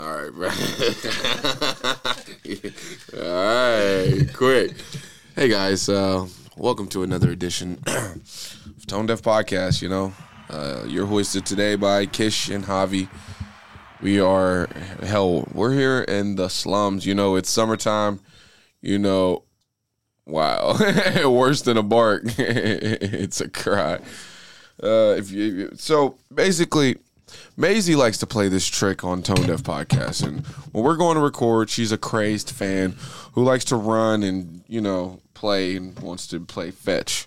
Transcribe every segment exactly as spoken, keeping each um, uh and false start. All right, bro. All right, quick. Hey, guys. Uh, welcome to another edition of Tone Deaf Podcast, you know. Uh, you're hoisted today by Kish and Javi. We are, hell, we're here in the slums. You know, it's summertime. You know, wow. Worse than a bark. It's a cry. Uh, if you, so, basically... Maisie likes to play this trick on Tone Deaf Podcast, and when we're going to record, she's a crazed fan who likes to run and, you know, play and wants to play fetch.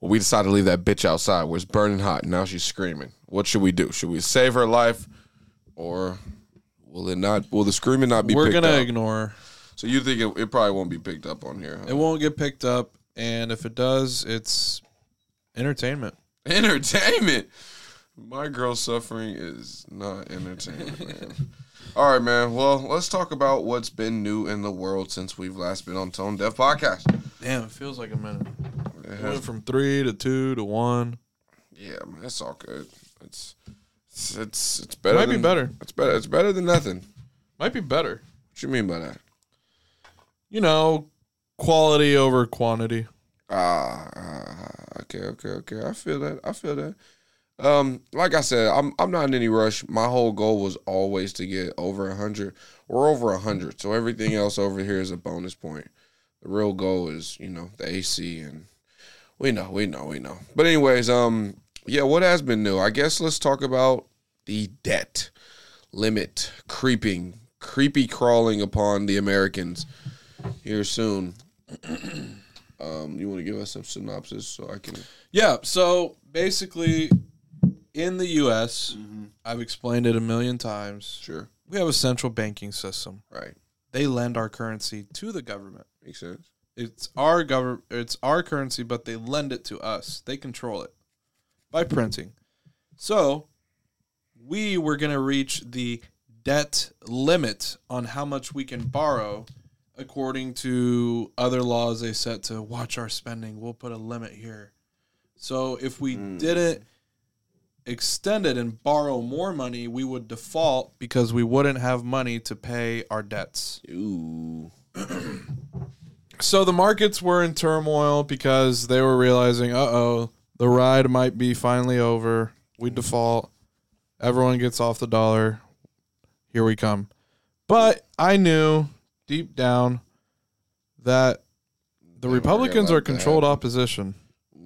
Well, we decided to leave that bitch outside where it's burning hot, and now she's screaming. What should we do? Should we save her life, or will it not? Will the screaming not be picked up? We're going to ignore her. So you think it, it probably won't be picked up on here, huh? It won't get picked up, and if it does, it's entertainment. Entertainment? My girl suffering is not entertaining, man. All right, man. Well, let's talk about what's been new in the world since we've last been on Tone Deaf Podcast. Damn, it feels like a minute. It, it went from three to two to one. Yeah, man, that's all good. It's it's it's, it's better. It might than, be better. It's better. It's better than nothing. Might be better. What you mean by that? You know, quality over quantity. Ah, uh, okay, okay, okay. I feel that. I feel that. Um, like I said, I'm I'm not in any rush. My whole goal was always to get over a hundred. We're over a hundred, so everything else over here is a bonus point. The real goal is, you know, the A C, and we know, we know, we know. But anyways, um, yeah, what has been new? I guess let's talk about the debt limit creeping, creepy crawling upon the Americans here soon. um, you want to give us some synopsis so I can? Yeah. So basically. In the U S, mm-hmm. I've explained it a million times. Sure. We have a central banking system. Right. They lend our currency to the government. Makes sense. It's our government. It's our currency, but they lend it to us. They control it by printing. So we were going to reach the debt limit on how much we can borrow according to other laws they set to watch our spending. We'll put a limit here. So if we mm. didn't extend it and borrow more money, we would default because we wouldn't have money to pay our debts. Ooh. So the markets were in turmoil because they were realizing, uh-oh, the ride might be finally over. We default. Everyone gets off the dollar. Here we come. But I knew deep down that the Republicans are controlled opposition.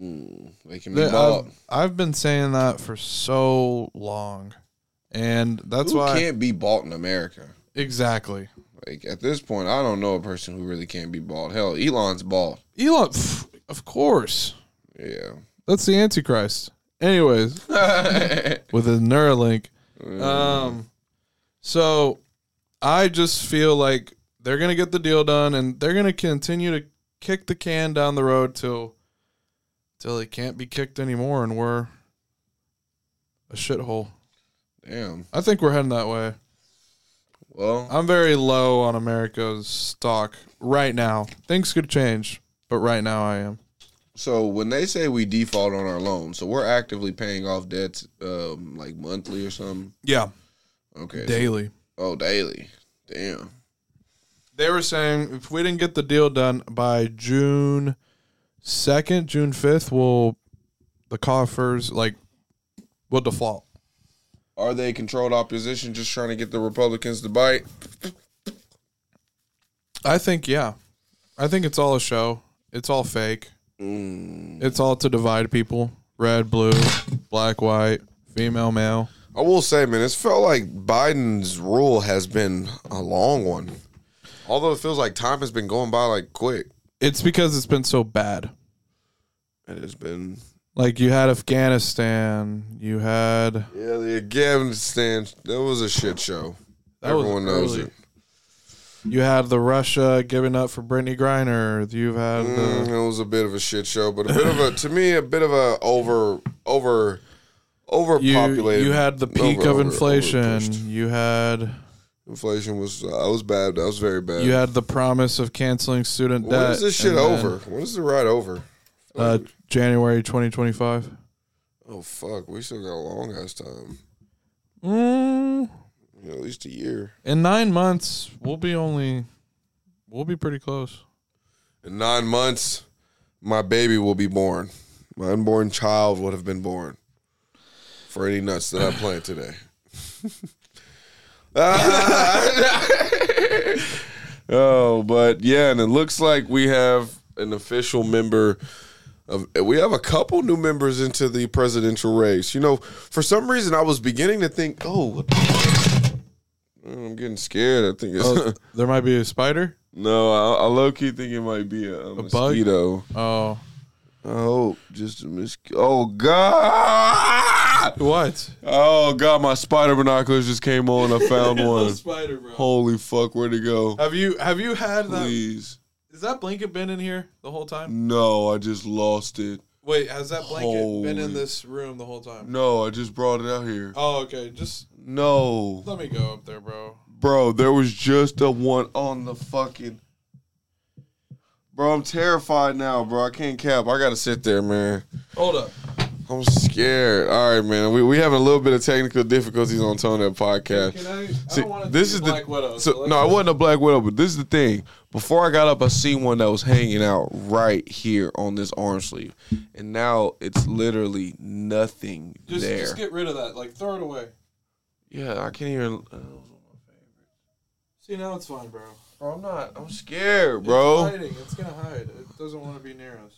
Ooh, they can be bought. I've, I've been saying that for so long, and that's who why can't be bought in America. Exactly. Like at this point, I don't know a person who really can't be bought. Hell, Elon's bought. Elon, of course. Yeah, that's the Antichrist. Anyways, with his Neuralink. Mm. Um, so I just feel like they're gonna get the deal done, and they're gonna continue to kick the can down the road till. Till it can't be kicked anymore, and we're a shithole. Damn. I think we're heading that way. Well, I'm very low on America's stock right now. Things could change, but right now I am. So when they say we default on our loans, so we're actively paying off debts um, like monthly or something? Yeah. Okay. Daily. Oh, daily. Damn. They were saying if we didn't get the deal done by June... Second, June fifth, will the coffers, like, will default. Are they controlled opposition just trying to get the Republicans to bite? I think, yeah. I think it's all a show. It's all fake. Mm. It's all to divide people. Red, blue, black, white, female, male. I will say, man, it's felt like Biden's rule has been a long one. Although it feels like time has been going by, like, quick. It's because it's been so bad. It has been. Like, you had Afghanistan. You had... Yeah, the Afghanistan. That was a shit show. That Everyone knows it. You had the Russia giving up for Brittany Griner. You've had mm, the... It was a bit of a shit show, but a bit of a... To me, a bit of a over... over overpopulated... You, you had the peak over, of inflation. Over, you had... Inflation was, uh, I was bad. That was very bad. You had the promise of canceling student debt. When is this shit over? When is the ride over? Uh, January twenty twenty-five. Oh, fuck. We still got a long ass time. Mm. Yeah, least a year. In nine months, we'll be only, we'll be pretty close. In nine months, my baby will be born. My unborn child would have been born. For any nuts that I planted today. Oh, but yeah, and it looks like we have an official member of, we have a couple new members into the presidential race. You know, for some reason, I was beginning to think, oh, I'm getting scared. I think it's oh, there might be a spider. No, I, I low key think it might be a, a, a mosquito. Bug? Oh, oh, just a mosquito. Oh God! What? Oh God! My spider binoculars just came on. I found one. Spider, bro. Holy fuck! Where'd it go? Have you Have you had that? Please. Is that blanket been in here the whole time? No, I just lost it. Wait, has that blanket Holy. been in this room the whole time? No, I just brought it out here. Oh, okay. Just no. Let me go up there, bro. Bro, there was just a one on the fucking. Bro, I'm terrified now, bro. I can't cap. I gotta sit there, man. Hold up. I'm scared. All right, man. We we having a little bit of technical difficulties on Tone Deaf Podcast. Can I, I see, don't want to this is Black the, Widow. So, so no, I wasn't a Black Widow, but this is the thing. Before I got up, I seen one that was hanging out right here on this arm sleeve, and now it's literally nothing just, there. Just get rid of that. Like, throw it away. Yeah, I can't even. Uh, see, now it's fine, bro. Bro, I'm not. I'm scared, bro. It's hiding. It's gonna hide. It doesn't want to be near us.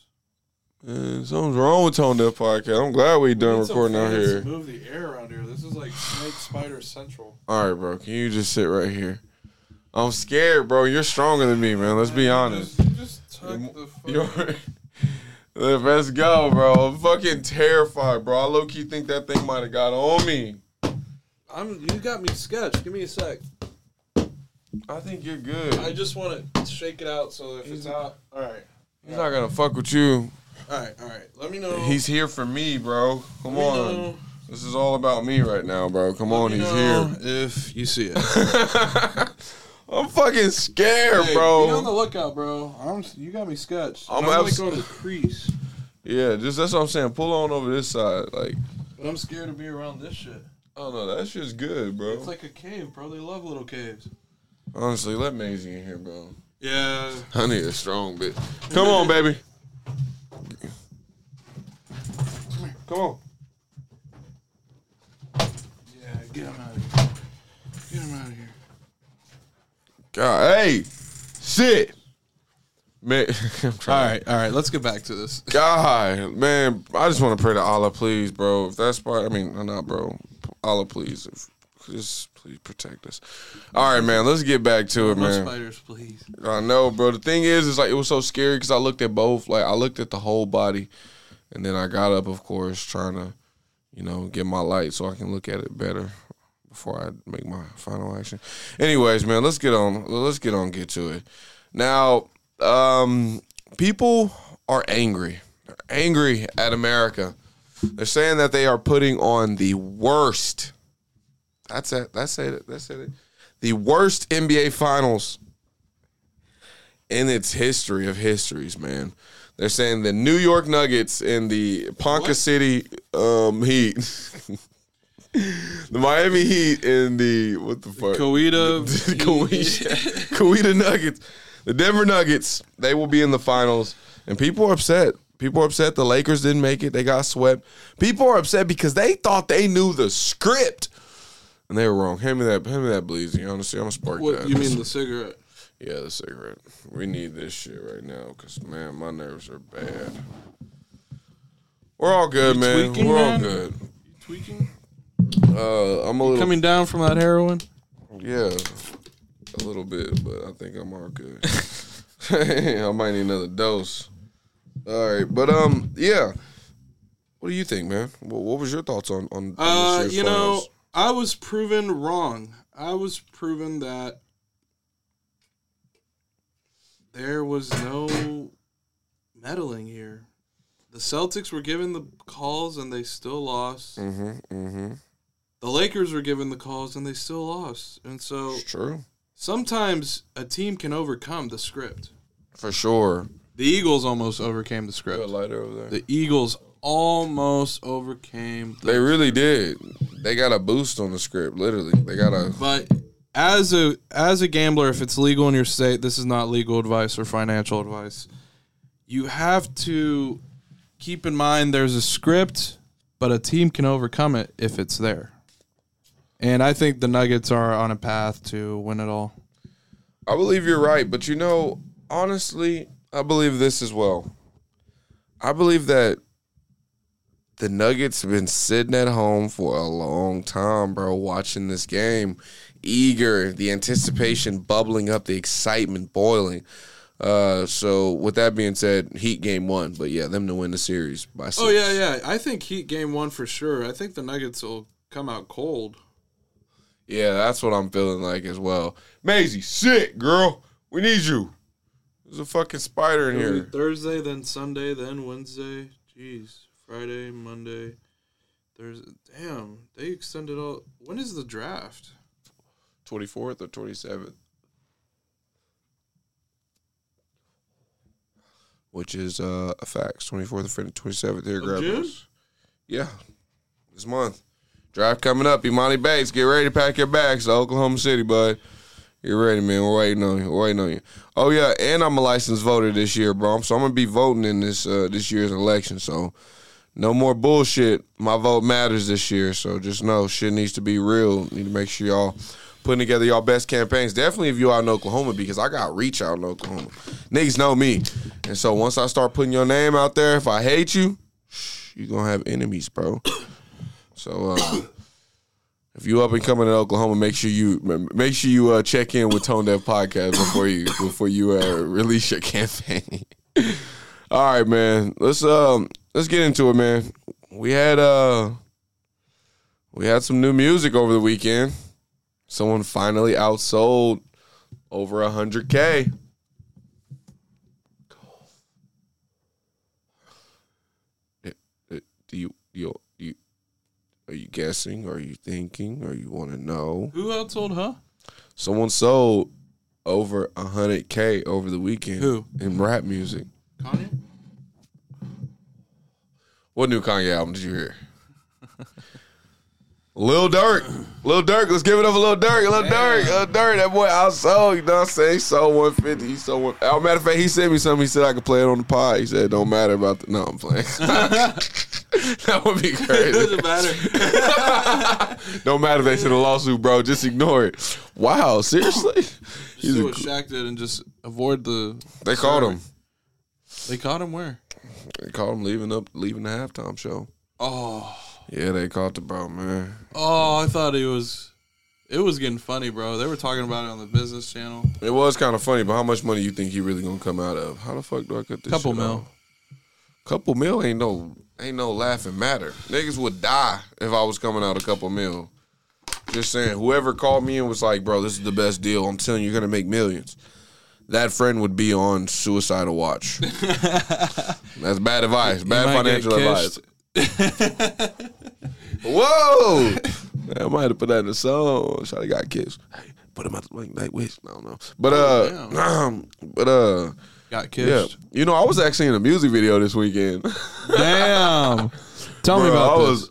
Uh, something's wrong with Tone Deaf Podcast. I'm glad we done we recording out here. Move the air around here. This is like Snake Spider Central. All right, bro. Can you just sit right here? I'm scared, bro. You're stronger than me, man. Let's be honest. Just, just tuck the fuck. Let's go, bro. I'm fucking terrified, bro. I low key think that thing might have got on me. I'm. You got me sketched. Give me a sec. I think you're good. I just want to shake it out. So if he's, it's out, all right. He's all right. Not gonna fuck with you. All right, all right. Let me know. He's here for me, bro. Come on. Know. This is all about me right now, bro. Come Let on, he's here. If you see it. I'm fucking scared, hey, bro. Be on the lookout, bro. I'm, you got me sketched. I'm, I'm abs- going to go to the crease. Yeah, just that's what I'm saying. Pull on over this side, like. But I'm scared to be around this shit. Oh no, that shit's good, bro. It's like a cave, bro. They love little caves. Honestly, let Maisie in here, bro. Yeah. I need a strong bitch. Come on, baby. Come here. Come on. Yeah, get him out of here. Get him out of here. God, hey, shit. Man, I'm trying. All right, all right. Let's get back to this. God, man, I just want to pray to Allah, please, bro. If that's part, I mean, not, bro. Allah, please, if, just please protect us. All right, man. Let's get back to it, man. No spiders, please. I know, bro. The thing is, is like it was so scary because I looked at both. Like I looked at the whole body, and then I got up, of course, trying to, you know, get my light so I can look at it better before I make my final action. Anyways, man, let's get on. Let's get on. Get to it. Now, um, people are angry. They're angry at America. They're saying that they are putting on the worst. That's it. That's it. That's it. The worst N B A Finals in its history of histories, man. They're saying the New York Nuggets and the Ponca what? City um, Heat, the Miami Heat and the what the fuck? Kawita, Kawita, Kawita Nuggets, the Denver Nuggets. They will be in the finals, and people are upset. People are upset. The Lakers didn't make it. They got swept. People are upset because they thought they knew the script. And they were wrong. Hand me that, hand me that bleezy. Honestly, I'm gonna spark what, that. You mean the cigarette? Yeah, the cigarette. We need this shit right now, cause man, my nerves are bad. We're all good, man. Tweaking, we're man? all good. You tweaking? Uh, I'm a little you coming down from that heroin. Yeah, a little bit, but I think I'm all good. I might need another dose. All right, but um, yeah. What do you think, man? What, what was your thoughts on on, on this year's uh, you finals? know. I was proven wrong. I was proven that there was no meddling here. The Celtics were given the calls and they still lost. Mm-hmm, mm-hmm. The Lakers were given the calls and they still lost. And so it's true. Sometimes a team can overcome the script. For sure. The Eagles almost overcame the script. Lighter over there. The Eagles almost overcame. The they really script. did. They got a boost on the script. Literally, they got a. But as a as a gambler, if it's legal in your state, this is not legal advice or financial advice. You have to keep in mind there's a script, but a team can overcome it if it's there. And I think the Nuggets are on a path to win it all. I believe you're right, but you know, honestly, I believe this as well. I believe that the Nuggets have been sitting at home for a long time, bro, watching this game, eager, the anticipation bubbling up, the excitement boiling. Uh, so with that being said, Heat game one, but yeah, them to win the series by six. Oh yeah, yeah. I think Heat game one for sure. I think the Nuggets will come out cold. Yeah, that's what I'm feeling like as well. Maisie, shit, girl, we need you. There's a fucking spider in here. Thursday, then Sunday, then Wednesday. Jeez, Friday, Monday, Thursday. Damn, they extended all. When is the draft? twenty-fourth or twenty-seventh? Which is uh, a fact. twenty-fourth and twenty-seventh here, grab us. Yeah, this month. Draft coming up. Imani Bates, get ready to pack your bags to Oklahoma City, bud. Get ready, man. We're waiting on you. We're waiting on you. Oh, yeah, and I'm a licensed voter this year, bro. So I'm going to be voting in this uh, this year's election. So no more bullshit. My vote matters this year. So just know shit needs to be real. Need to make sure y'all putting together y'all best campaigns. Definitely if you out in Oklahoma, because I got reach out in Oklahoma. Niggas know me. And so once I start putting your name out there, if I hate you, you going to have enemies, bro. So uh, if you up and coming in Oklahoma, make sure you make sure you uh, check in with Tone Deaf Podcast before you before you uh, release your campaign. All right, man. Let's um let's get into it, man. We had uh we had some new music over the weekend. Someone finally outsold over a hundred k. Do you you? Are you guessing? Are you thinking? Or you want to know? Who outsold her? Someone sold over one hundred K over the weekend. Who? In rap music. Kanye? What new Kanye album did you hear? Lil Durk. Lil Durk. Let's give it up for Lil Durk. Lil Durk. Lil Durk. That boy outsold. You know what I'm saying? He sold one fifty. He sold one. As a matter of fact, he sent me something. He said I could play it on the pod. He said it don't matter about the. No, I'm playing. That would be crazy. It doesn't matter. Don't matter if they send a lawsuit, bro. Just ignore it. Wow, seriously? Just He's do what cool. Shaq did and just avoid the. They caught him. They caught him where? They caught him leaving up, leaving the halftime show. Oh. Yeah, they caught the bro, man. Oh, I thought he was. It was getting funny, bro. They were talking about it on the business channel. It was kind of funny, but how much money you think he really gonna come out of? How the fuck do I cut this? Couple shit mil. Off? Couple mil ain't no. Ain't no laughing matter. Niggas would die if I was coming out a couple mil. Just saying, whoever called me and was like, bro, this is the best deal. I'm telling you, you're going to make millions. That friend would be on suicidal watch. That's bad advice. Bad financial advice. Whoa! I might have put that in a song. Shawty got kissed. Hey, put him out the like wish. I don't know. But, uh, oh, but, uh, got kissed. Yeah. You know, I was actually in a music video this weekend. Damn. Tell Bro, me about I this. Was,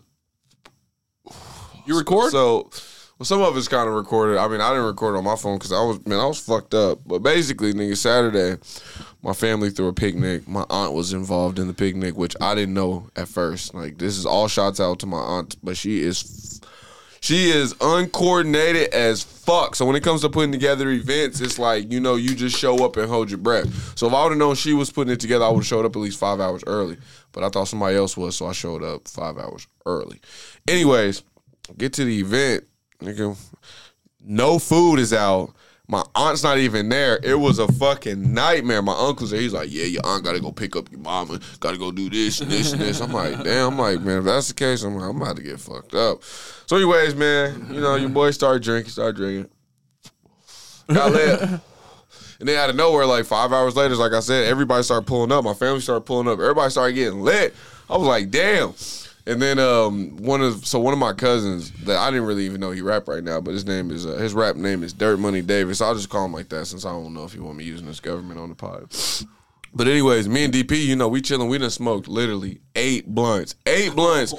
you record? So, well, some of it's kind of recorded. I mean, I didn't record on my phone because I was, man, I was fucked up. But basically, nigga, Saturday, my family threw a picnic. My aunt was involved in the picnic, which I didn't know at first. Like, this is all shouts out to my aunt, but she is, she is uncoordinated as fuck. So when it comes to putting together events, it's like, you know, you just show up and hold your breath. So if I would have known she was putting it together, I would have showed up at least five hours early. But I thought somebody else was, so I showed up five hours early. Anyways, get to the event. Nigga, no food is out. My aunt's not even there. It was a fucking nightmare. My uncle's there. He's like, yeah, your aunt got to go pick up your mama. Got to go do this and this and this. I'm like, damn. I'm like, man, if that's the case, I'm like, I'm about to get fucked up. So anyways, man, you know, your boy start drinking, start drinking. Got lit. And then out of nowhere, like five hours later, like I said, everybody started pulling up. My family started pulling up. Everybody started getting lit. I was like, damn. And then um, one of so one of my cousins that I didn't really even know he rap right now, but his name is uh, his rap name is Dirt Money Davis. I'll just call him like that since I don't know if you want me using this government on the pod. But anyways, me and D P, you know, we chilling. We done smoked literally eight blunts. Eight blunts.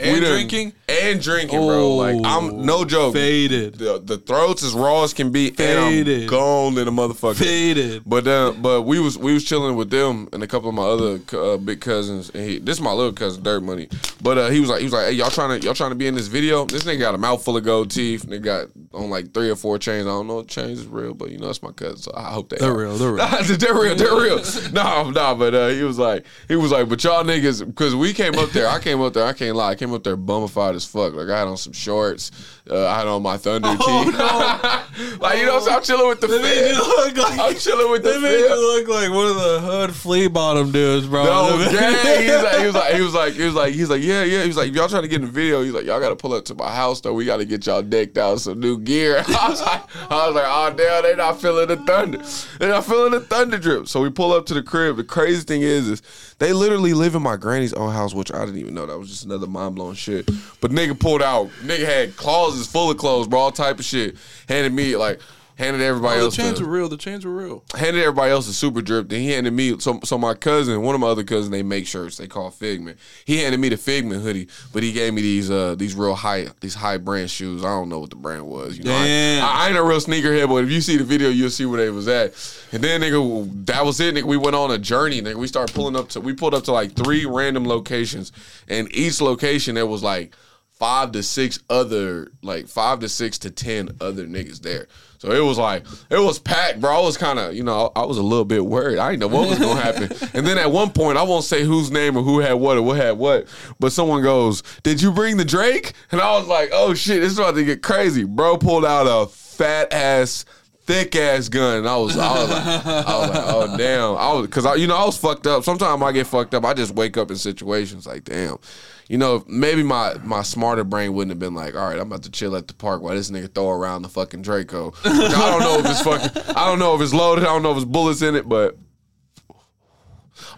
And we done, drinking? And drinking, oh, bro. Like, I'm, no joke. Faded. The, the throats as raw as can be. Faded. And I'm gone in a motherfucker. Faded. But uh, but we was we was chilling with them and a couple of my other uh, big cousins. And he, this is my little cousin, Dirt Money. But uh, he was like, he was like, hey, y'all trying to y'all trying to be in this video? This nigga got a mouthful of gold teeth. Nigga got on like three or four chains. I don't know if chains is real, but you know, it's my cousin. So I hope they They're are. real. They're real. They're real. They're real. No, no, but uh, he was like, he was like, but y'all niggas, because we came up there. I came up there. I can't lie. I came up there bummified as fuck. Like, I had on some shorts. Uh, I had on my Thunder oh, tee. No. Like, you know, so I'm chilling with the they fed. Look like, I'm chilling with the fed. They made you look like one of the hood flea bottom dudes, bro. No, dang. He was like, he was like, he was like, he was like, he was like, yeah, yeah. He was like, y'all trying to get in the video. He's like, y'all got to pull up to my house, though. We got to get y'all decked out some new gear. I was like, I was like, oh, damn, they not feeling the thunder. They not feeling the thunder drip. So we pull up to the crib. The crazy thing is, is they literally live in my granny's old house, which I didn't even know. That was just another mind blowing shit. But nigga pulled out. Nigga had closets full of clothes, bro. All type of shit. Handed me like, handed everybody oh, the else. The chains were real. The chains were real. Handed everybody else a super drip. Then he handed me. So, so my cousin, one of my other cousins, they make shirts. They call Figment. He handed me the Figment hoodie, but he gave me these uh these real high these high brand shoes. I don't know what the brand was. You know, damn. I, I ain't a real sneakerhead, but if you see the video, you'll see where they was at. And then nigga, that was it. Nigga, we went on a journey. Nigga, we started pulling up to. We pulled up to like three random locations, and each location there was like five to six other, like five to six to ten other niggas there. So it was like, it was packed, bro. I was kind of, you know, I was a little bit worried. I didn't know what was going to happen. And then at one point, I won't say whose name or who had what or what had what, but someone goes, did you bring the Drake? And I was like, oh shit, this is about to get crazy. Bro pulled out a fat ass, thick ass gun. And I was, I was like, I was like, oh damn. I was, cause I, you know, I was fucked up. Sometimes I get fucked up. I just wake up in situations like, damn. You know, maybe my, my smarter brain wouldn't have been like, all right, I'm about to chill at the park while this nigga throw around the fucking Draco. Which I don't know if it's fucking, I don't know if it's loaded, I don't know if it's bullets in it, but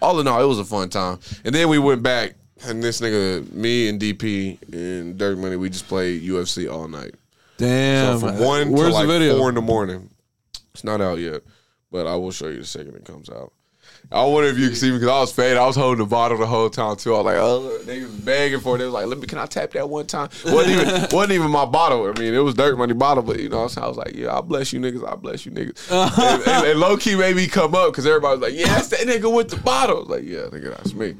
all in all, it was a fun time. And then we went back, and this nigga, me and D P and Dirk Money, we just played U F C all night. Damn. So from one Where's to like the video? four in the morning. It's not out yet, but I will show you the second it comes out. I wonder if you can see me because I was faded. I was holding the bottle the whole time too. I was like, oh, they was begging for it. They was like, let me, can I tap that one time? Wasn't even, wasn't even my bottle. I mean, it was Dirt Money bottle, but you know, so I was like, yeah, I bless you niggas, I bless you niggas. and, and, and low key made me come up because everybody was like, yeah, that's that nigga with the bottle. I was like, yeah, nigga, that's me.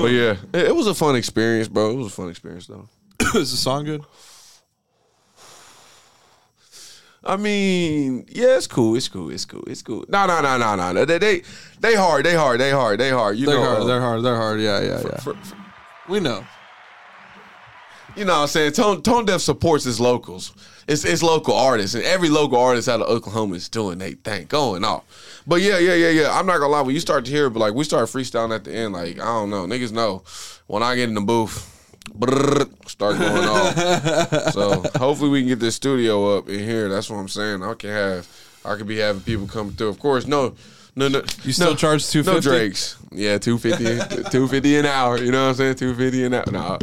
But yeah, it, it was a fun experience, bro. It was a fun experience though. Is the song good? I mean, yeah, it's cool, it's cool, it's cool, it's cool. No, no, no, no, no, they, they, they hard, they hard, they hard, they hard. You they're know, hard, uh, they're hard, they're hard. Yeah, yeah, for, yeah. For, for, we know. You know what I'm saying? Tone, Tone Deaf supports its locals. It's it's local artists, and every local artist out of Oklahoma is doing they thing going off. But yeah, yeah, yeah, yeah. I'm not gonna lie, when you start to hear it, but like we start freestyling at the end. Like I don't know, niggas know when I get in the booth. Start going off. So hopefully we can get this studio up in here. That's what I'm saying. I can have, I could be having people come through. Of course, no, no, no. You still no, charge two fifty? No Drakes. Yeah, two fifty, two fifty an hour. You know what I'm saying? Two fifty an hour. Nah,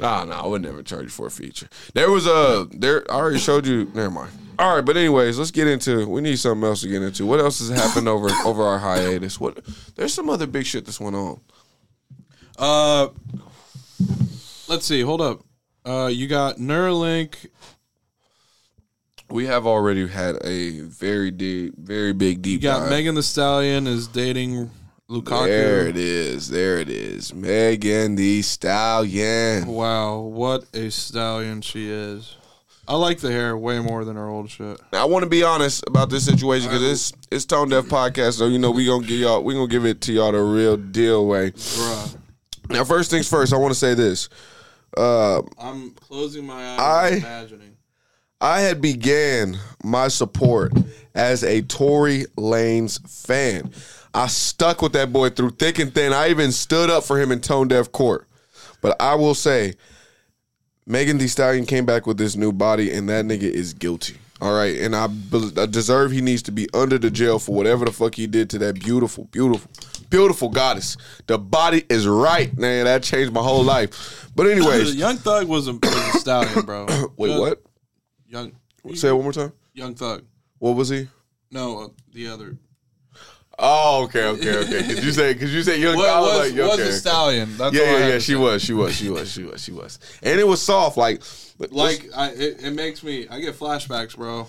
nah, nah. I would never charge you for a feature. There was a there. I already showed you. Never mind. All right, but anyways, let's get into. We need something else to get into. What else has happened over over our hiatus? What? There's some other big shit that's went on. Uh. Let's see. Hold up. Uh, you got Neuralink. We have already had a very deep, very big deep. You got dive. Megan Thee Stallion is dating Lukaku. There it is. There it is. Megan Thee Stallion. Wow, what a stallion she is. I like the hair way more than her old shit. Now, I want to be honest about this situation because it's it's Tone Deaf Podcast, so you know we gonna give y'all we gonna give it to y'all the real deal way. Bruh. Now, first things first, I want to say this. Uh, I'm closing my eyes I, and imagining. I had began my support as a Tory Lanez fan. I stuck with that boy through thick and thin. I even stood up for him in Tone Deaf court. But I will say, Megan Thee Stallion came back with this new body, and that nigga is guilty. All right, and I, I deserve he needs to be under the jail for whatever the fuck he did to that beautiful, beautiful, beautiful goddess. The body is right, man. That changed my whole life. But anyways. Young Thug was a, was a stallion, bro. Wait, Young, what? Young. Say it one more time. Young Thug. What was he? No, uh, the other. Oh, okay, okay, okay. Because you say, because you say, young. Well, was, like, okay, was a stallion. That's yeah, all yeah, I yeah. She was, she was, she was, she was, she was, and it was soft. Like, like I, it, it makes me. I get flashbacks, bro.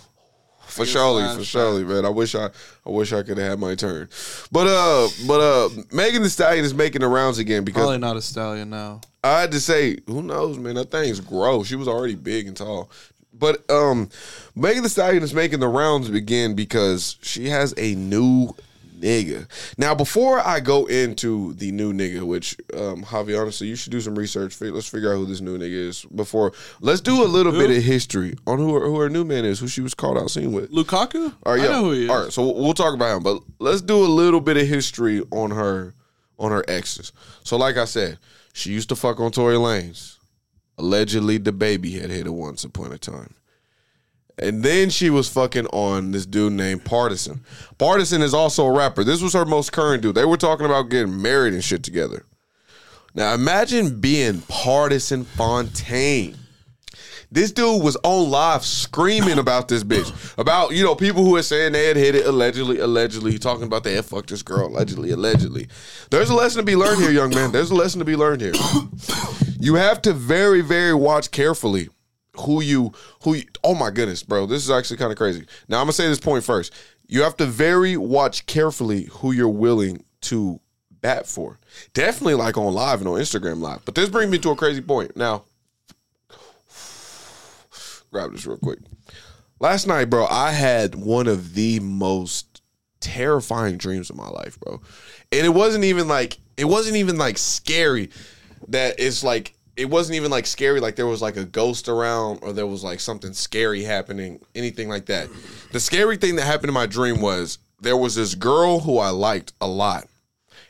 For surely, for surely, man. I wish I, I wish I could have had my turn. But uh, but uh, Megan Thee Stallion is making the rounds again because probably not a stallion now. I had to say, who knows, man? That thing's gross. She was already big and tall. But um, Megan Thee Stallion is making the rounds begin because she has a new nigga. Now, before I go into the new nigga, which, um, Javi, honestly, you should do some research. Let's figure out who this new nigga is before. Let's do a little who? bit of history on who her, who her new man is, who she was called out seen with. Lukaku? All right, yeah. I know who he is. All right, so we'll talk about him. But let's do a little bit of history on her, on her exes. So, like I said, she used to fuck on Tory Lanez. Allegedly, DaBaby had hit her once upon a time. And then she was fucking on this dude named Pardison. Pardison is also a rapper. This was her most current dude. They were talking about getting married and shit together. Now, imagine being Pardison Fontaine. This dude was on live screaming about this bitch. About, you know, people who are saying they had hit it allegedly, allegedly. Talking about they had fucked this girl allegedly, allegedly. There's a lesson to be learned here, young man. There's a lesson to be learned here. You have to very, very watch carefully who you, who you, oh my goodness, bro. This is actually kind of crazy. Now, I'm going to say this point first. You have to very watch carefully who you're willing to bat for. Definitely like on live and on Instagram live. But this brings me to a crazy point. Now, grab this real quick. Last night, bro, I had one of the most terrifying dreams of my life, bro. And it wasn't even like, it wasn't even like scary. That it's like, it wasn't even like scary, like there was like a ghost around or there was like something scary happening, anything like that. The scary thing that happened in my dream was there was this girl who I liked a lot,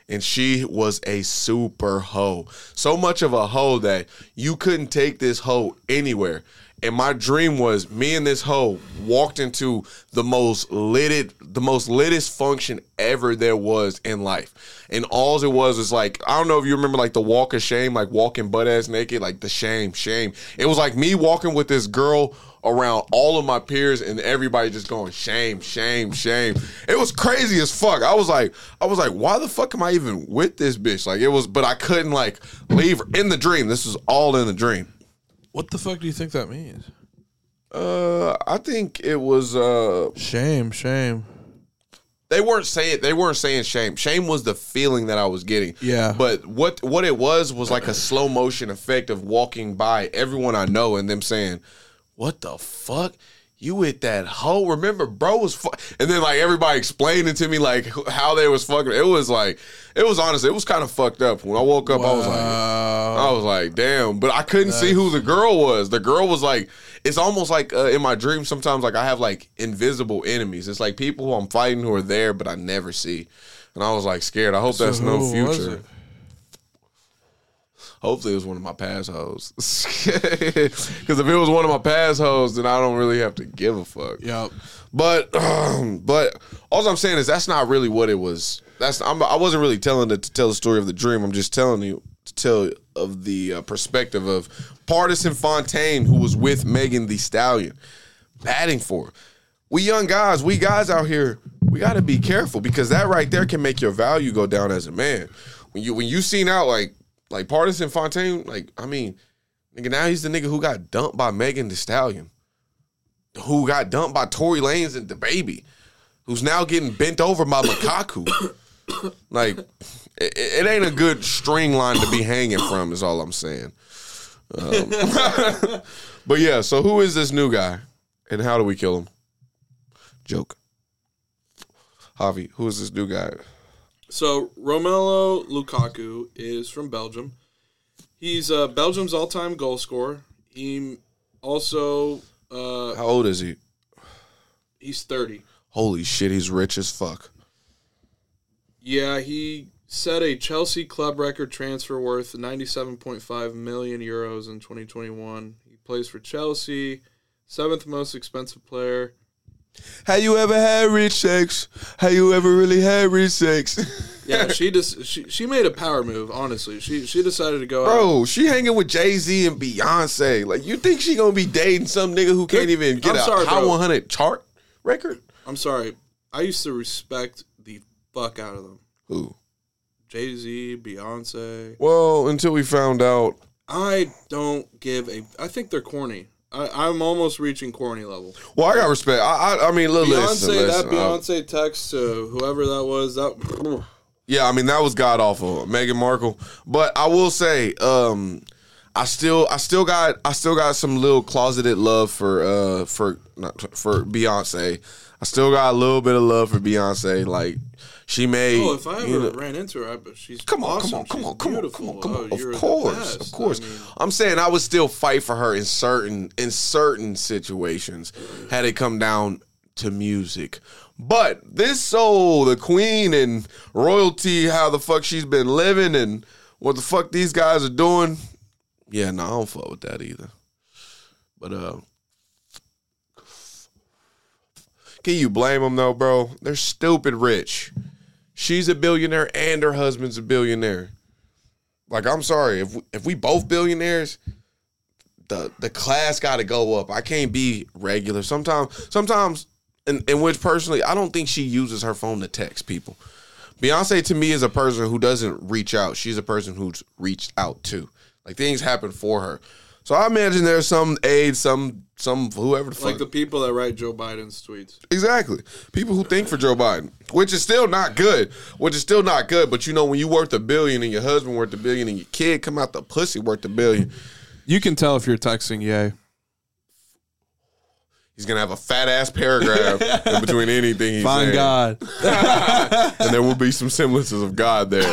and she was a super hoe. So much of a hoe that you couldn't take this hoe anywhere. And my dream was me and this hoe walked into the most lited, the most litest function ever there was in life. And all it was is like, I don't know if you remember like the walk of shame, like walking butt ass naked, like the shame, shame. It was like me walking with this girl around all of my peers and everybody just going shame, shame, shame. It was crazy as fuck. I was like, I was like, why the fuck am I even with this bitch? Like it was, but I couldn't like leave her in the dream. This was all in the dream. What the fuck do you think that means? Uh, I think it was uh shame, shame. They weren't saying they weren't saying shame. Shame was the feeling that I was getting. Yeah. But what what it was was like a slow motion effect of walking by everyone I know and them saying, "What the fuck? You with that hoe?" Remember, bro was fu-. And then like everybody explaining to me like how they was fucking. It was like, it was honestly, it was kind of fucked up. When I woke up, wow. I was like, I was like, damn. But I couldn't That's... see who the girl was. The girl was like, it's almost like uh, in my dreams sometimes. Like I have like invisible enemies. It's like people who I'm fighting who are there, but I never see. And I was like scared. I hope so that's no future. Hopefully it was one of my past hoes. Because if it was one of my past hoes, then I don't really have to give a fuck. Yep. But um, but all I'm saying is that's not really what it was. That's I'm, I wasn't really telling it to tell the story of the dream. I'm just telling you to tell of the uh, perspective of Pardison Fontaine, who was with Megan Thee Stallion, batting for her. We young guys, we guys out here, we got to be careful because that right there can make your value go down as a man. When you when you seen out like, Like, Pardison Fontaine, like, I mean, nigga, now he's the nigga who got dumped by Megan Thee Stallion, who got dumped by Tory Lanez and DaBaby, who's now getting bent over by Lukaku. Like, it, it ain't a good string line to be hanging from is all I'm saying. Um, but, yeah, so who is this new guy, and how do we kill him? Joke. Javi, who is this new guy? So, Romelu Lukaku is from Belgium. He's uh, Belgium's all-time goal scorer. He also... Uh, How old is he? He's thirty. Holy shit, he's rich as fuck. Yeah, he set a Chelsea club record transfer worth ninety-seven point five million euros in twenty twenty-one. He plays for Chelsea, seventh most expensive player. Have you ever had rich sex? Have you ever really had rich sex? Yeah, she just she, she made a power move. Honestly, she she decided to go. Bro, out. She hanging with Jay Z and Beyonce. Like, you think she gonna be dating some nigga who can't even get I'm a sorry, Hot one hundred chart record? I'm sorry. I used to respect the fuck out of them. Who? Jay Z, Beyonce. Well, until we found out. I don't give a... I think they're corny. I, I'm almost reaching corny level. Well, I got respect. I I, I mean, Beyonce, listen, listen. That Beyonce I'll... text to whoever that was, that... Yeah, I mean, that was god-awful. Meghan Markle. But I will say, um, I still I still got I still got some little closeted love for uh for not, for Beyonce. I still got a little bit of love for Beyonce. Like, she made... Oh, if I ever you know, ran into her, I, she's come on, awesome. Come on, come she's on, beautiful. come on, come on, come oh, on. Of course, of course. I mean, I'm saying I would still fight for her in certain in certain situations had it come down to music. But this soul, the queen and royalty, how the fuck she's been living and what the fuck these guys are doing. Yeah, no, I don't fuck with that either. But uh, can you blame them though, bro? They're stupid rich. She's a billionaire and her husband's a billionaire. Like, I'm sorry, if we, if we both billionaires, the the class got to go up. I can't be regular. Sometimes, sometimes. And, and which, personally, I don't think she uses her phone to text people. Beyonce, to me, is a person who doesn't reach out. She's a person who's reached out to. Like, things happen for her. So I imagine there's some aide, some, some whoever the fuck. Like the people that write Joe Biden's tweets. Exactly. People who think for Joe Biden, which is still not good. Which is still not good. But, you know, when you worth a billion and your husband worth a billion and your kid come out the pussy worth a billion. You can tell if you're texting, yay. He's going to have a fat-ass paragraph in between anything he's Find saying. God. And there will be some semblances of God there.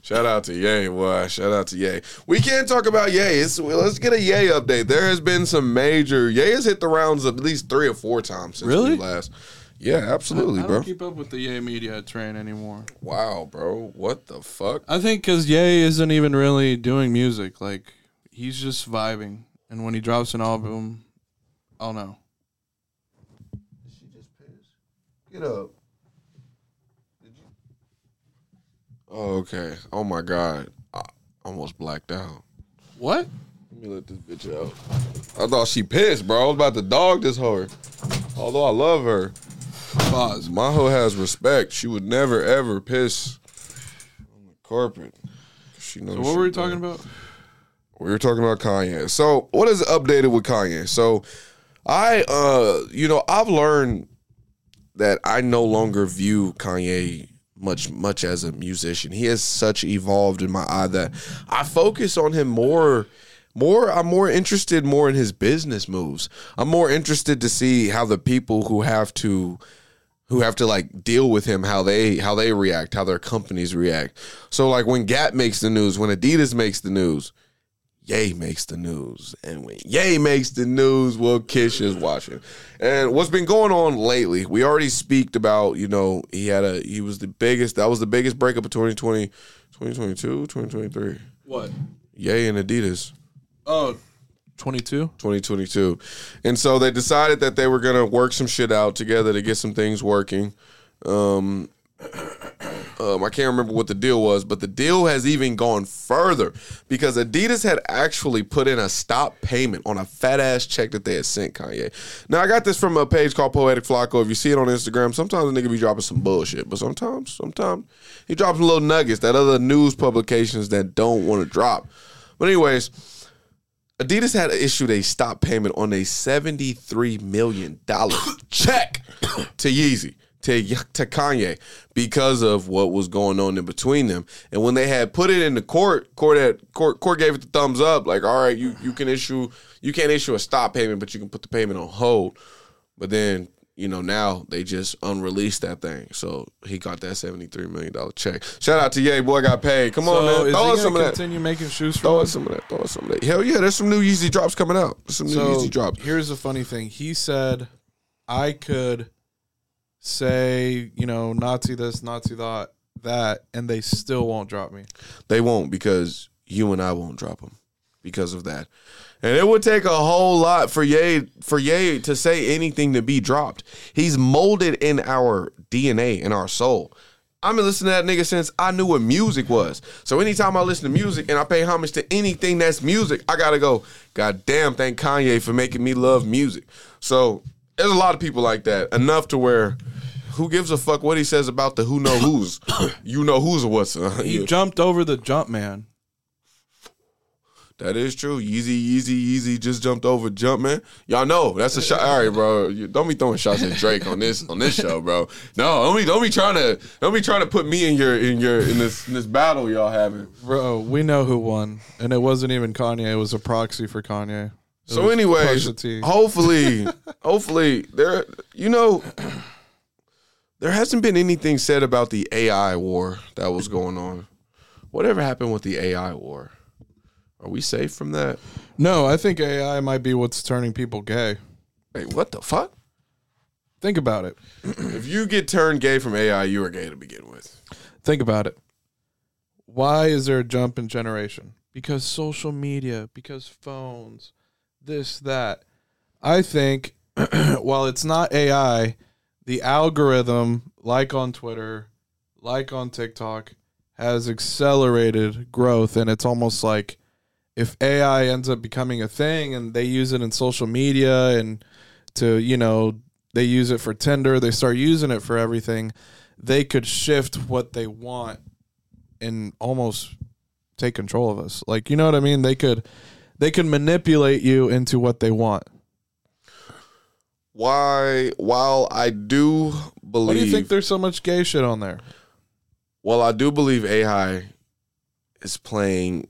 Shout out to Ye, boy. Shout out to Ye. We can't talk about Ye. It's, let's get a Ye update. There has been some major... Ye has hit the rounds at least three or four times since really? we last... Yeah, absolutely, I, I bro. I don't keep up with the Ye media train anymore. Wow, bro. What the fuck? I think because Ye isn't even really doing music. Like, he's just vibing. And when he drops an album, I'll know. Get up. Did you? Oh, okay. Oh, my God. I almost blacked out. What? Let me let this bitch out. I thought she pissed, bro. I was about to dog this whore. Although I love her. Pause. My hoe has respect. She would never, ever piss on the carpet. She knows. So what were we talking about? We were talking about Kanye. So, what is updated with Kanye? So, I, uh, you know, I've learned... that I no longer view Kanye much much as a musician. He has such evolved in my eye that I focus on him more. More, I'm more interested more in his business moves. I'm more interested to see how the people who have to, who have to like deal with him, how they how they react, how their companies react. So like when Gap makes the news, when Adidas makes the news, Ye makes the news. And when Ye makes the news, well, Kish is watching. And what's been going on lately, we already speaked about, you know, he had a, he was the biggest, that was the biggest breakup of twenty twenty, twenty twenty-two, twenty twenty-three. What? Ye and Adidas. Oh, twenty-two? twenty twenty-two. And so they decided that they were going to work some shit out together to get some things working. Um... Um, I can't remember what the deal was, but the deal has even gone further because Adidas had actually put in a stop payment on a fat-ass check that they had sent Kanye. Now, I got this from a page called Poetic Flacco. If you see it on Instagram, sometimes a nigga be dropping some bullshit, but sometimes, sometimes he drops little nuggets that other news publications that don't want to drop. But anyways, Adidas had issued a stop payment on a seventy-three million dollars check to Yeezy. To, to Kanye because of what was going on in between them. And when they had put it in the court, court had, court court gave it the thumbs up, like, all right, you you can issue you can't issue a stop payment, but you can put the payment on hold. But then, you know, now they just unreleased that thing. So he got that seventy-three million dollars check. Shout out to Ye, boy, got paid. Come on, so man. Throw us some of that. Continue making shoes for Throw us some of that. Throw us some of that. Hell yeah, there's some new Yeezy drops coming out. There's some new so Yeezy drops. Here's the funny thing. He said, I could say, you know, Nazi this, Nazi that, that, and they still won't drop me. They won't because you and I won't drop them because of that. And it would take a whole lot for Ye, for Ye to say anything to be dropped. He's molded in our D N A, in our soul. I've been listening to that nigga since I knew what music was. So anytime I listen to music and I pay homage to anything that's music, I gotta go, God damn, thank Kanye for making me love music. So there's a lot of people like that, enough to where who gives a fuck what he says about the who know who's? You know who's or what's. He yeah. jumped over the jump man. That is true. Yeezy, Yeezy, Yeezy just jumped over jump man. Y'all know that's a shot. All right, bro. Don't be throwing shots at Drake on this on this show, bro. No, don't be don't be trying to don't be trying to put me in your in your in this in this battle y'all having. Bro, we know who won, and it wasn't even Kanye. It was a proxy for Kanye. It so, anyways, hopefully, hopefully there. You know, there hasn't been anything said about the A I war that was going on. Whatever happened with the A I war? Are we safe from that? No, I think A I might be what's turning people gay. Wait, what the fuck? Think about it. If you get turned gay from A I, you are gay to begin with. Think about it. Why is there a jump in generation? Because social media, because phones, this, that. I think while it's not A I, the algorithm, like on Twitter, like on TikTok, has accelerated growth, and it's almost like if A I ends up becoming a thing and they use it in social media and to, you know, they use it for Tinder, they start using it for everything, they could shift what they want and almost take control of us. Like, you know what I mean? They could they could manipulate you into what they want. Why, while I do believe... Why do you think there's so much gay shit on there? Well, I do believe A I is playing...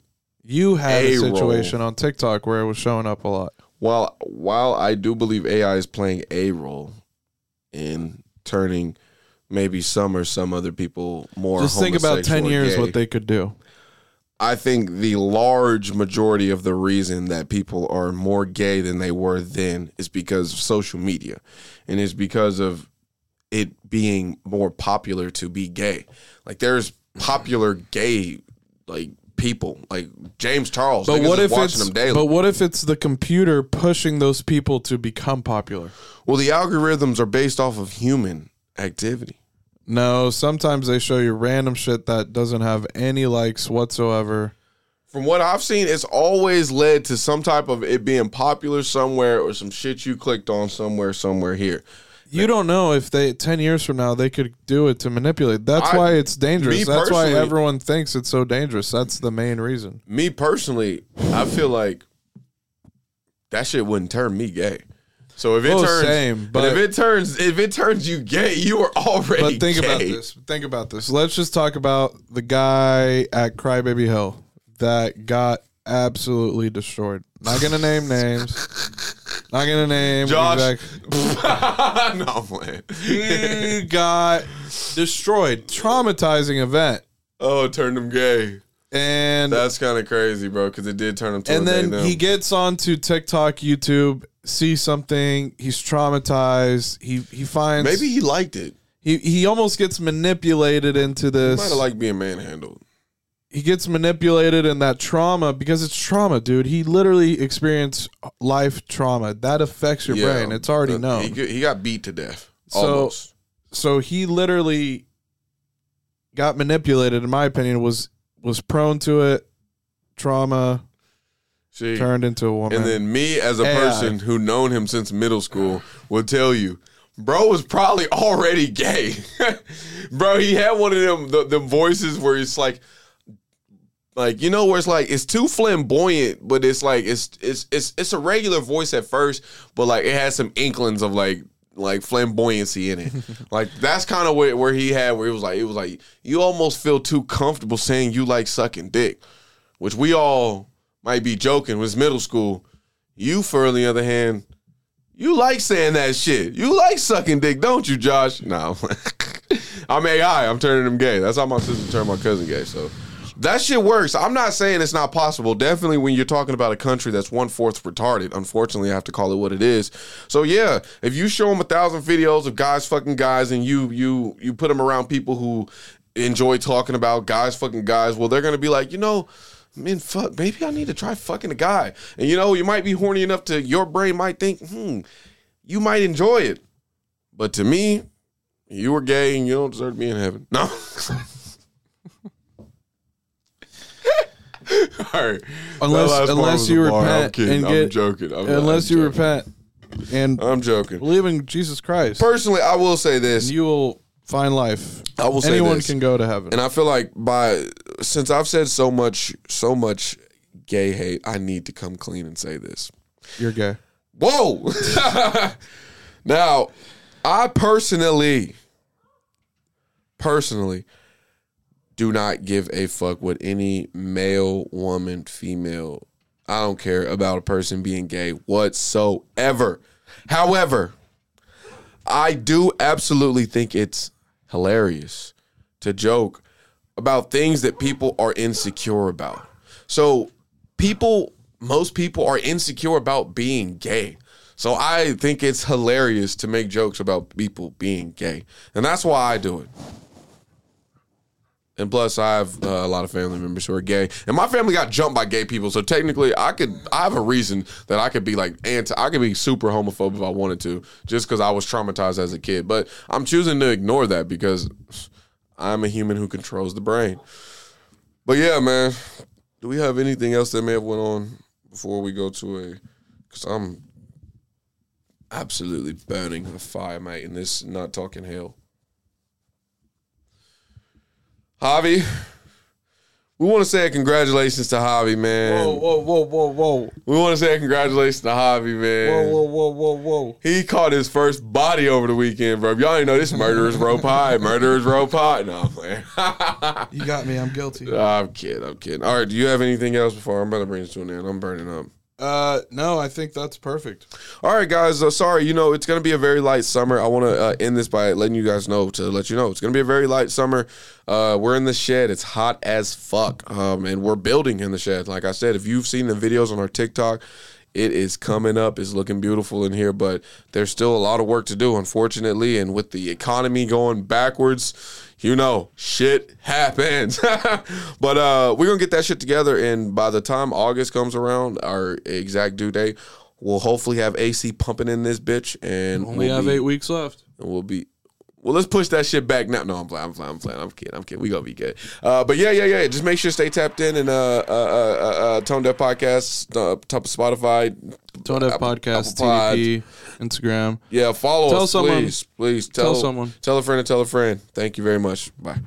You had a, a situation role. On TikTok where it was showing up a lot. While while I do believe A I is playing a role in turning maybe some or some other people more homosexual. Just think about ten years gay, what they could do. I think the large majority of the reason that people are more gay than they were then is because of social media. And it's because of it being more popular to be gay. Like there's popular gay like people like James Charles, but what if watching them daily. But what if it's the computer pushing those people to become popular? Well, the algorithms are based off of human activity. No, sometimes they show you random shit that doesn't have any likes whatsoever. From what I've seen, it's always led to some type of it being popular somewhere or some shit you clicked on somewhere, somewhere here. You like, don't know if they ten years from now they could do it to manipulate. That's I, why it's dangerous. That's why everyone thinks it's so dangerous. That's the main reason. Me personally, I feel like that shit wouldn't turn me gay. So if it oh, turns same, but if it turns if it turns you gay, you are already gay. But think gay. about this. Think about this. Let's just talk about the guy at Crybaby Hill that got absolutely destroyed. Not going to name names. Not gonna name Josh. Exact. No, I'm playing. He got destroyed. Traumatizing event. Oh, it turned him gay. And that's kind of crazy, bro, because it did turn him to and a then gay he gets onto TikTok, YouTube, sees something, he's traumatized. He he finds maybe he liked it. He he almost gets manipulated into this. He might have liked being manhandled. He gets manipulated in that trauma because it's trauma, dude. He literally experienced life trauma. That affects your yeah, brain. It's already the, known. He, he got beat to death. So, almost. So he literally got manipulated, in my opinion, was was prone to it. Trauma See, turned into a woman. And then me as a A I. person who known him since middle school will tell you, bro was probably already gay. Bro, he had one of them, the, them voices where it's like, Like, you know, where it's like, it's too flamboyant, but it's like, it's it's it's it's a regular voice at first, but like it has some inklings of like like flamboyancy in it. Like that's kind of where, where he had, where it was like, it was like, you almost feel too comfortable saying you like sucking dick, which we all might be joking was middle school. You, for the other hand, you like saying that shit. You like sucking dick, don't you, Josh? No, I'm A I. I'm turning them gay. That's how my sister turned my cousin gay, so. That shit works. I'm not saying it's not possible. Definitely when you're talking about a country that's one-fourth retarded. Unfortunately, I have to call it what it is. So, yeah, if you show them a thousand videos of guys fucking guys and you you you put them around people who enjoy talking about guys fucking guys, well, they're going to be like, you know, man, fuck, maybe I need to try fucking a guy. And, you know, you might be horny enough to your brain might think, hmm, you might enjoy it. But to me, you were gay and you don't deserve to be in heaven. No. All right. Unless unless you repent kidding, and get I'm joking. I'm, unless I'm you joking. repent and I'm joking. Believe in Jesus Christ. Personally, I will say this. You will Fine life. I will say this. Anyone can go to heaven. And I feel like by since I've said so much, so much gay hate, I need to come clean and say this. You're gay. Whoa. Now, I personally, personally, do not give a fuck what any male, woman, female. I don't care about a person being gay whatsoever. However, I do absolutely think it's hilarious to joke about things that people are insecure about. So people, most people are insecure about being gay. So I think it's hilarious to make jokes about people being gay. And that's why I do it. And plus, I have uh, a lot of family members who are gay. And my family got jumped by gay people. So technically, I could I have a reason that I could be like anti. I could be super homophobic if I wanted to, just because I was traumatized as a kid. But I'm choosing to ignore that because I'm a human who controls the brain. But yeah, man, do we have anything else that may have went on before we go to a? Because I'm absolutely burning the fire, mate, and this is not talking hell. Javi, we want to say congratulations to Javi, man. Whoa, whoa, whoa, whoa, whoa. We want to say congratulations to Javi, man. Whoa, whoa, whoa, whoa, whoa. He caught his first body over the weekend, bro. Y'all ain't know this murderer's row pie. Murderer's row pie. No, I'm playing. You got me. I'm guilty. I'm kidding. I'm kidding. All right, do you have anything else before? I'm about to bring this to an end. I'm burning up. Uh, no, I think that's perfect. All right, guys. Uh, sorry, you know, it's going to be a very light summer. I want to uh, end this by letting you guys know, to let you know, it's going to be a very light summer. Uh, we're in the shed. It's hot as fuck. Um, and we're building in the shed. Like I said, if you've seen the videos on our TikTok, it is coming up. It's looking beautiful in here, but there's still a lot of work to do, unfortunately. And with the economy going backwards, you know, shit happens. But uh, we're going to get that shit together. And by the time August comes around, our exact due date, we'll hopefully have A C pumping in this bitch. And we only we'll have be, eight weeks left. And we'll be. Well, let's push that shit back now. No, I'm playing, I'm playing, I'm playing. I'm kidding, I'm kidding. We gonna be good. Uh, but yeah, yeah, yeah. Just make sure to stay tapped in and uh, uh, uh, uh, Tone Deaf Podcast, uh, top of Spotify, Tone Deaf Podcast, T D P, Instagram. Yeah, follow tell us, someone. please, please. Tell, tell someone. Tell a friend and tell a friend. Thank you very much. Bye.